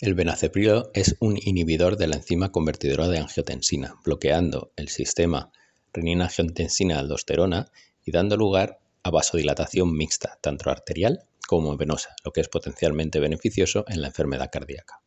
El benazeprilo es un inhibidor de la enzima convertidora de angiotensina, bloqueando el sistema renina-angiotensina-aldosterona y dando lugar a vasodilatación mixta, tanto arterial como venosa, lo que es potencialmente beneficioso en la enfermedad cardíaca.